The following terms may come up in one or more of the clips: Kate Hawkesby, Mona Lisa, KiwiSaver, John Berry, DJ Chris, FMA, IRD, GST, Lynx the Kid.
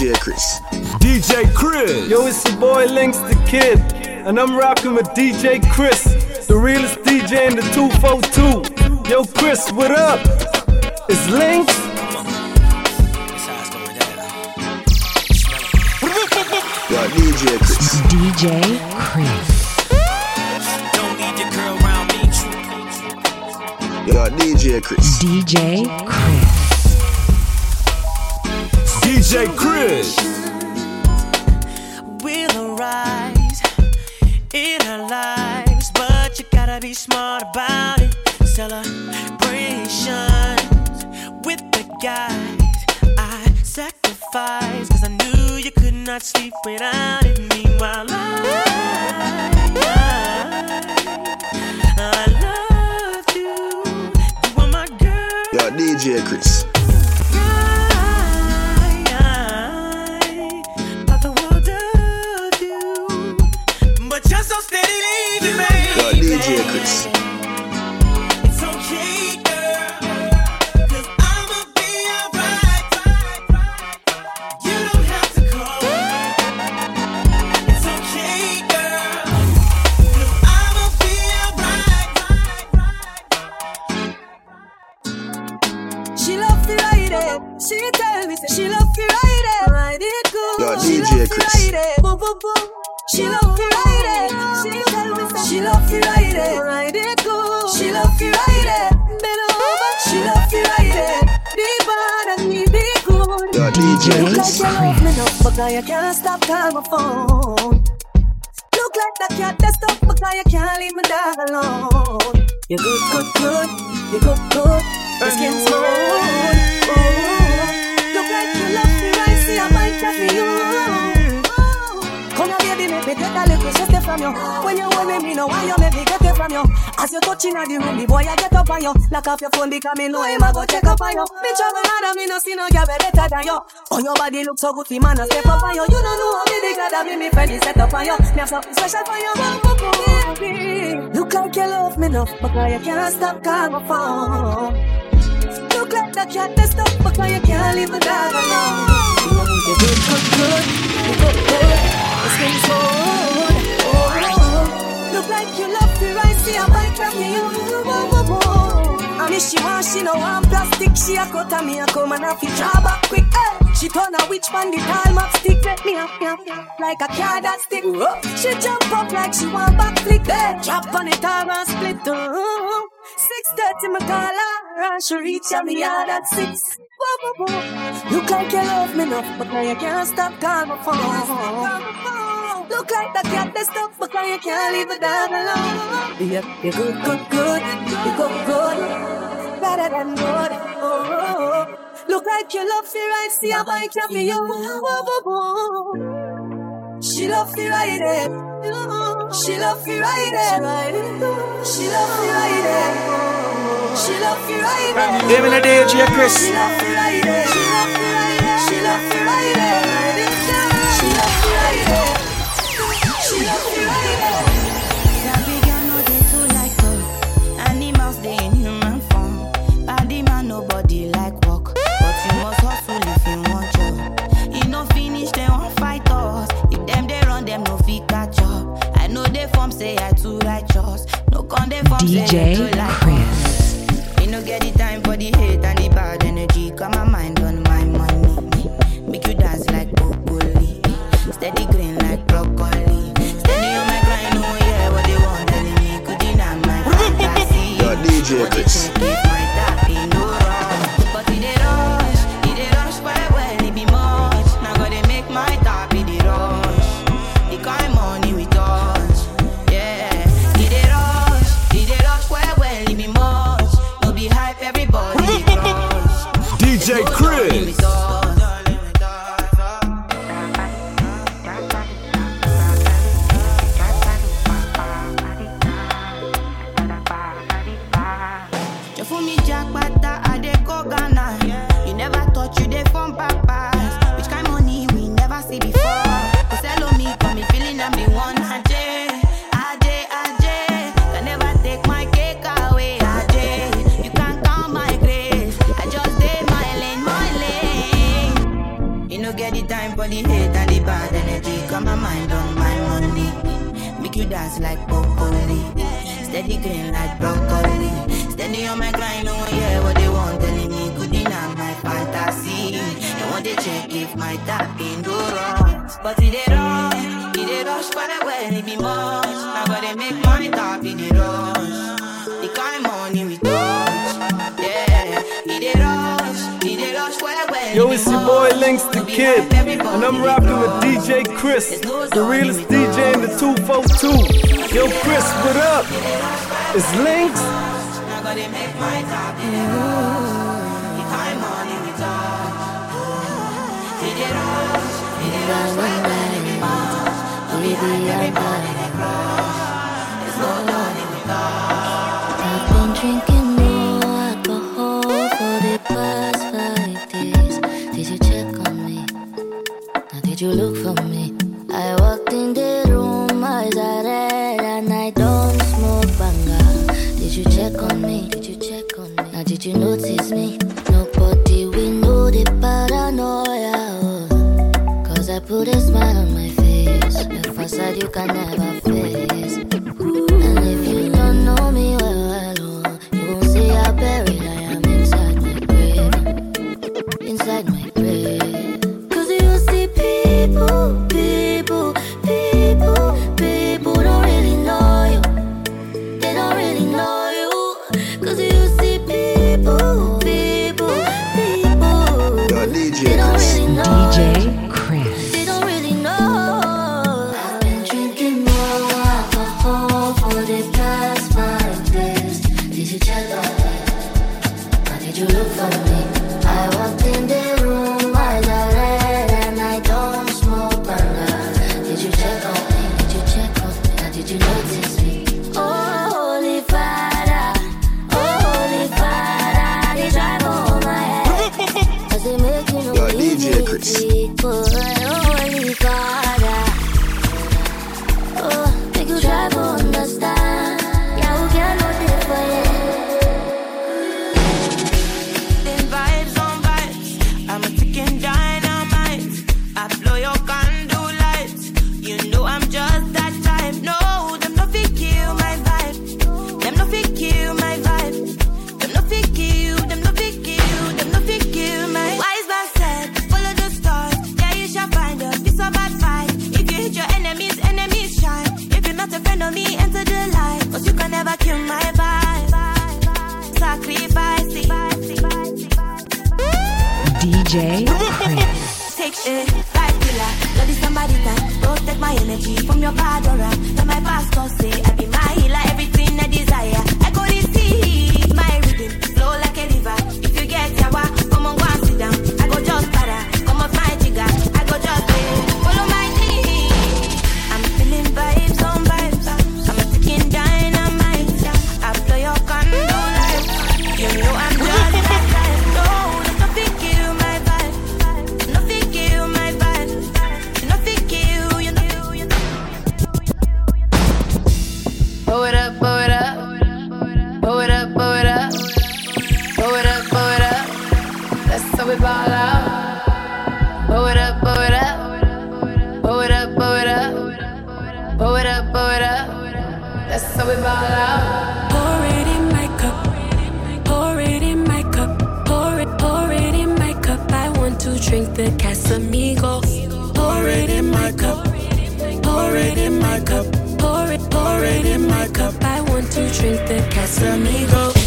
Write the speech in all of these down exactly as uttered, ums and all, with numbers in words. D J Chris. D J Chris! Yo, it's your boy Lynx the Kid, and I'm rocking with D J Chris, the realest D J in the two forty-two. Yo, Chris, what up? It's Lynx. Yo, D J Chris. D J Chris. Don't leave your girl around me. Yo, D J Chris. D J Chris. D J Chris. We'll arise in our lives, but you gotta be smart about it. Celebrations with the guys I sacrificed, 'cause I knew you could not sleep without it. Meanwhile, I, I, I loved you. You were my girl. Yo, D J Chris. D J Chris. It's okay, girl, 'cause I'ma be alright. You don't have to call. It's okay, girl, 'cause I'ma be alright. She love to ride it. She tell me she love to ride it. Ride it good. She love to ride it. Boom boom boom. She love to ride it. She tell me she love to ride it. Ride it good. She love to ride it. Bend over. She love to ride it. Deep on me, be good. Yo, D J, look like you love me enough, but now you can't stop calling my phone. Look like that cat that's stuck, but now you can't leave my dog alone. You good, good, good. You good, good. Your skin's smooth. Oh, look like you love me, I see I might have you. Come on, baby, make me get a little shit from you. When you hold me, me know why you make me get it from you. As you touching at the room, the boy I get up on you. Lock off your phone because me know him I go check up on you. Bitch, I'm mad, me no see no girl better than you. Oh, your body look so good, fi man, I step up on you. You don't know how me the glad I be me friend, set up on you. Me have something special for you. Look like you love me enough, but now you can't stop calling my phone. Look like that cat that's stuck, but now you can't leave the dog alone. You good, good, good, you good, good. Skin's cold, oh. Look like you love to ride, see a bike from you. I miss she want, she no want plastic. She a cut and me a come and a fi draw back quick. Hey. She turn a witch man, the tall map stick. Let me up, like a car that stick. She jump up like she want back flick. Hey. Drop on it all and split. Oh. six thirty, my call her and she reach out me yard at six. Whoa, whoa, whoa. Look like you love me enough, but now you can't stop calling my phone. Look like that cat that's stuck, but now you can't leave a dog alone. Yep, you're good, good, good, you're good, good, better than good. Oh, oh. Look like you love me right, see a bike for you. Whoa, whoa, whoa. She love me right there. She love you right there. She love you right there. She love you right there. Give me the D J Chris. She love you right there. She love you right there. She love you right there. She love you right there. She love you right there. That big girl no dey too like talk. Animals they in human form. Body man nobody like walk. But you must hustle if you want job. You no finish they won't fight us. If them they run them no fit catch up. No they form say I too righteous. No con they form D J say I too like me. Me no get the time for the hate and the bad energy. Got my mind on my money. Make you dance like broccoli. Steady green like broccoli. Steady on my grind, oh yeah, what they want telling me. Could you not my fantasy? Your D J Chris. D J Chris. You fool me, Jack, but I dey go Ghana. You never thought you dey from papas. Which kind of money we never see before. You sell me, got me feeling I'm the one. Lane. body hate and the bad energy. Come my mind on my money. Make you dance like broccoli. Steady green like broccoli. Steady on my grind, no one hear what they want telling me. Good enough, my fantasy. They want to check if my tapping do wrong. But it ain't wrong. It ain't rush for the well, it be much. My body make money top in the rush. The kind of money we touch. Yeah, it ain't rush. It ain't rush for the well. Yo, it's your boy Lynx the Kid, and I'm rapping with D J Chris, the realest D J in the two forty-two. Yo, Chris, what up? It's Lynx. My body make money top in the rush. The kind of money we touch. It ain't rush. It ain't rush for the well. Baby, I'm burning in love. There's no burning in love. I've been drinking more alcohol for the past five days. Did you check on me? Now did you look for me? I walked in the room, eyes are red, and I don't smoke banga. Did you check on me? Did you check on me? Now did you notice me? Nobody we know the paranoia. Cause I put a smile on my face. The facade you can never face. And if you don't know me well, well, you won't see how buried I am inside my grave. Inside my grave. Cause you see people, people, people, people don't really know you. They don't really know you. Cause you see people, people, people. Your D J, they don't really know D J. D J Chris. Take a five killer, love is somebody that don't take my energy from your bad aura. When my pastor say I be my healer, everything I desire, I go receive my rhythm, flow like a river. If you get yawa, come on, go and sit down. I go just para, come on, my jigger, I go just play, follow my lead. I'm feeling vibes on vibes, I'm a ticking dynamite. I blow your condo life, you know I'm just that life. No, nothing kill my vibe, nothing kill my vibe, nothing kill you, know, you know. Blow it up, blow it up, blow it up, blow it up, blow it up, blow it up. That's how we ball out. Blow it up, blow it up, blow it up, blow it up, blow it up, blow it up. That's how we ball out. Pour it in my cup, pour it in my cup, pour it, pour it in my cup. I want to drink the Casamigos. Pour it in my cup, pour it in my cup, pour it, pour it in my cup. I want to drink the Casamigos.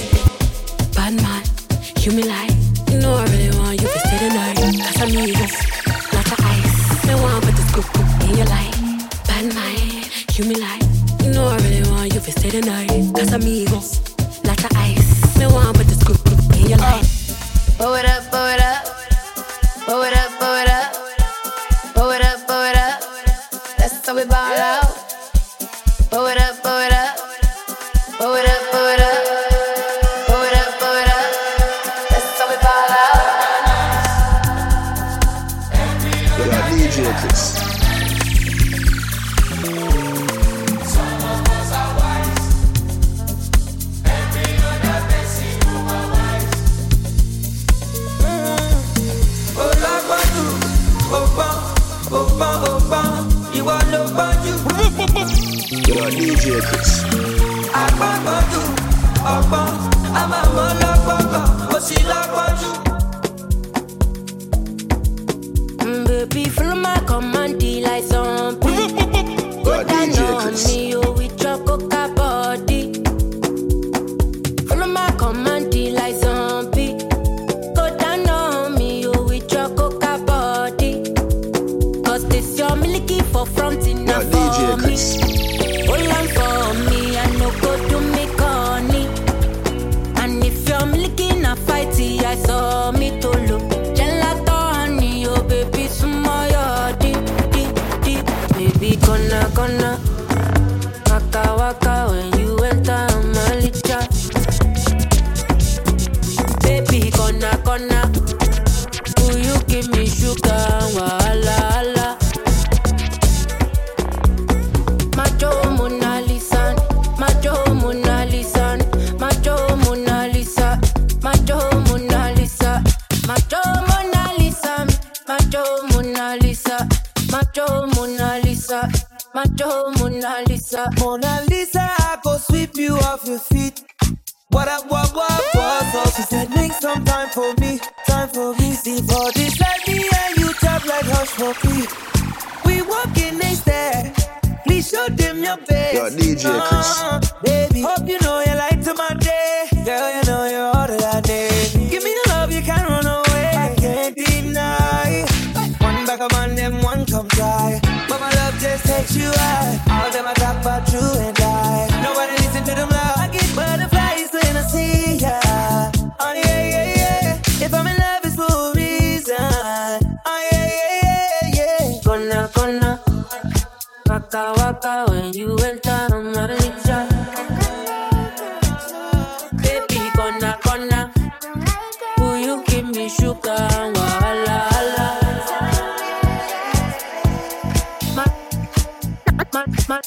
Bad man, you me lie. You know I really want you to stay the night. Casamigos, not the ice. I want but the scoop in your life. Bad man, you me lie. You know I really want you to stay the night. Casamigos, not the ice. I want but the scoop in your life. Blow it up, blow it up, blow it up, blow it up, blow it up, blow it up. That's how we ball out. Blow it up, blow it up, blow it up, blow it up, blow it up, blow it up. That's how we ball out. Your D J Chris. your D J Chris. Àpapọ̀jù ọ̀pọ̀ a máa mọ́ lọ́pọ̀pọ̀ kò sí lọ́pọ̀jù. Baby, follow my command, like zombie. Go down on me, you with your coca body. Follow my command, like zombie. Go down on me, you with your coca body. Cause this your milky for front in the for me. Hold on for me, I no go do me corny. And if your milky na fighty, I saw me to look. Gonna, gonna waka, waka when you enter my licha. Baby, gonna, gonna will you give me sugar and wahala, ala. Macho Mona Lisa, macho Mona Lisa, macho Mona Lisa, macho Mona Lisa, macho Mona Lisa, macho Mona Lisa, macho Mona Lisa. Macho Mona Lisa, Mona Lisa, I go sweep you off your feet. What up, what up, what up? She said, make some time for me, time for me. See for this like me and you tap like hush for me. We walking instead. Please show them your face. Yo, D J Chris, uh, baby, hope you know you light to my day. Girl, you know you're all that I need. Give me the love you can't run away. I can't deny. One back up on them, one come dry. Just takes you out. All of them I talk about you and I. Nobody listen to them loud. I get butterflies when I see ya. Oh yeah, yeah, yeah. If I'm in love, it's for a reason. Oh yeah, yeah, yeah, yeah. Gonna, gonna waka, waka when you enter my life. Baby, gonna, gonna will you give me sugar and wahala. I'm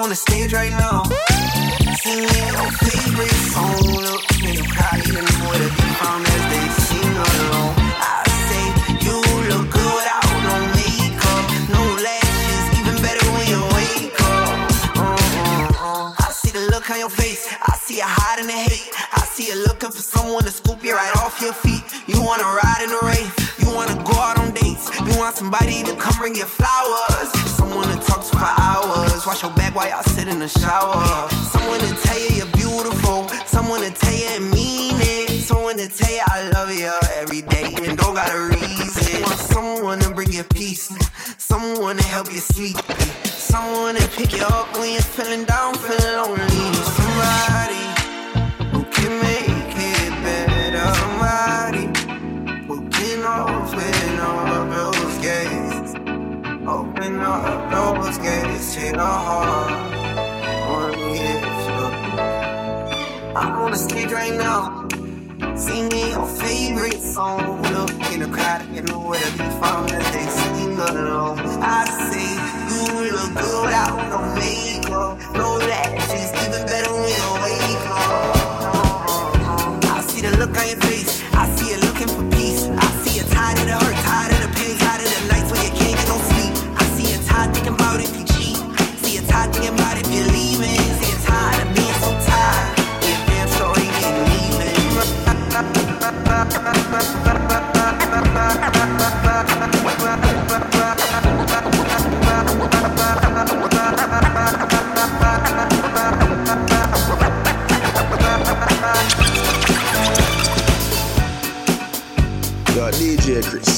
on the stage right now, singing my favorite song. Look, nigga, probably didn't know where to be found as they sing along. I say, you look good without no makeup, no lashes, even better when you wake up. Uh-uh-uh. I see the look on your face, I see you hiding the hate. I see you looking for someone to scoop you right off your feet. You wanna ride in the rain, you wanna go out on dates, you want somebody to come bring you flowers. Someone to talk to for hours. Wash your back while y'all sit in the shower. Someone to tell you you're beautiful. Someone to tell you and mean it. Someone to tell you I love you every day and don't got a reason. Someone to bring you peace. Someone to help you sleep. Someone to pick you up when you're feeling down, feeling lonely. Somebody who can make it better. Somebody who can open all those gates. Open up those gates to the heart. I'm on the stage right now, singing your favorite song. Look in the crowd, you know where to be found as they sing along. I say you look good without no makeup, no lashes, even better when you wake up. I see the look on your face, I see you looking for peace. I see you tired of the hurt, tired of the pain, tired of the nights when you can't get no sleep. I'm thinking about if you cheat. See, you're tired thinking about if you're leaving. See, you're tired of being so tired. Your damn story ain't leaving. Yo, D J Chris.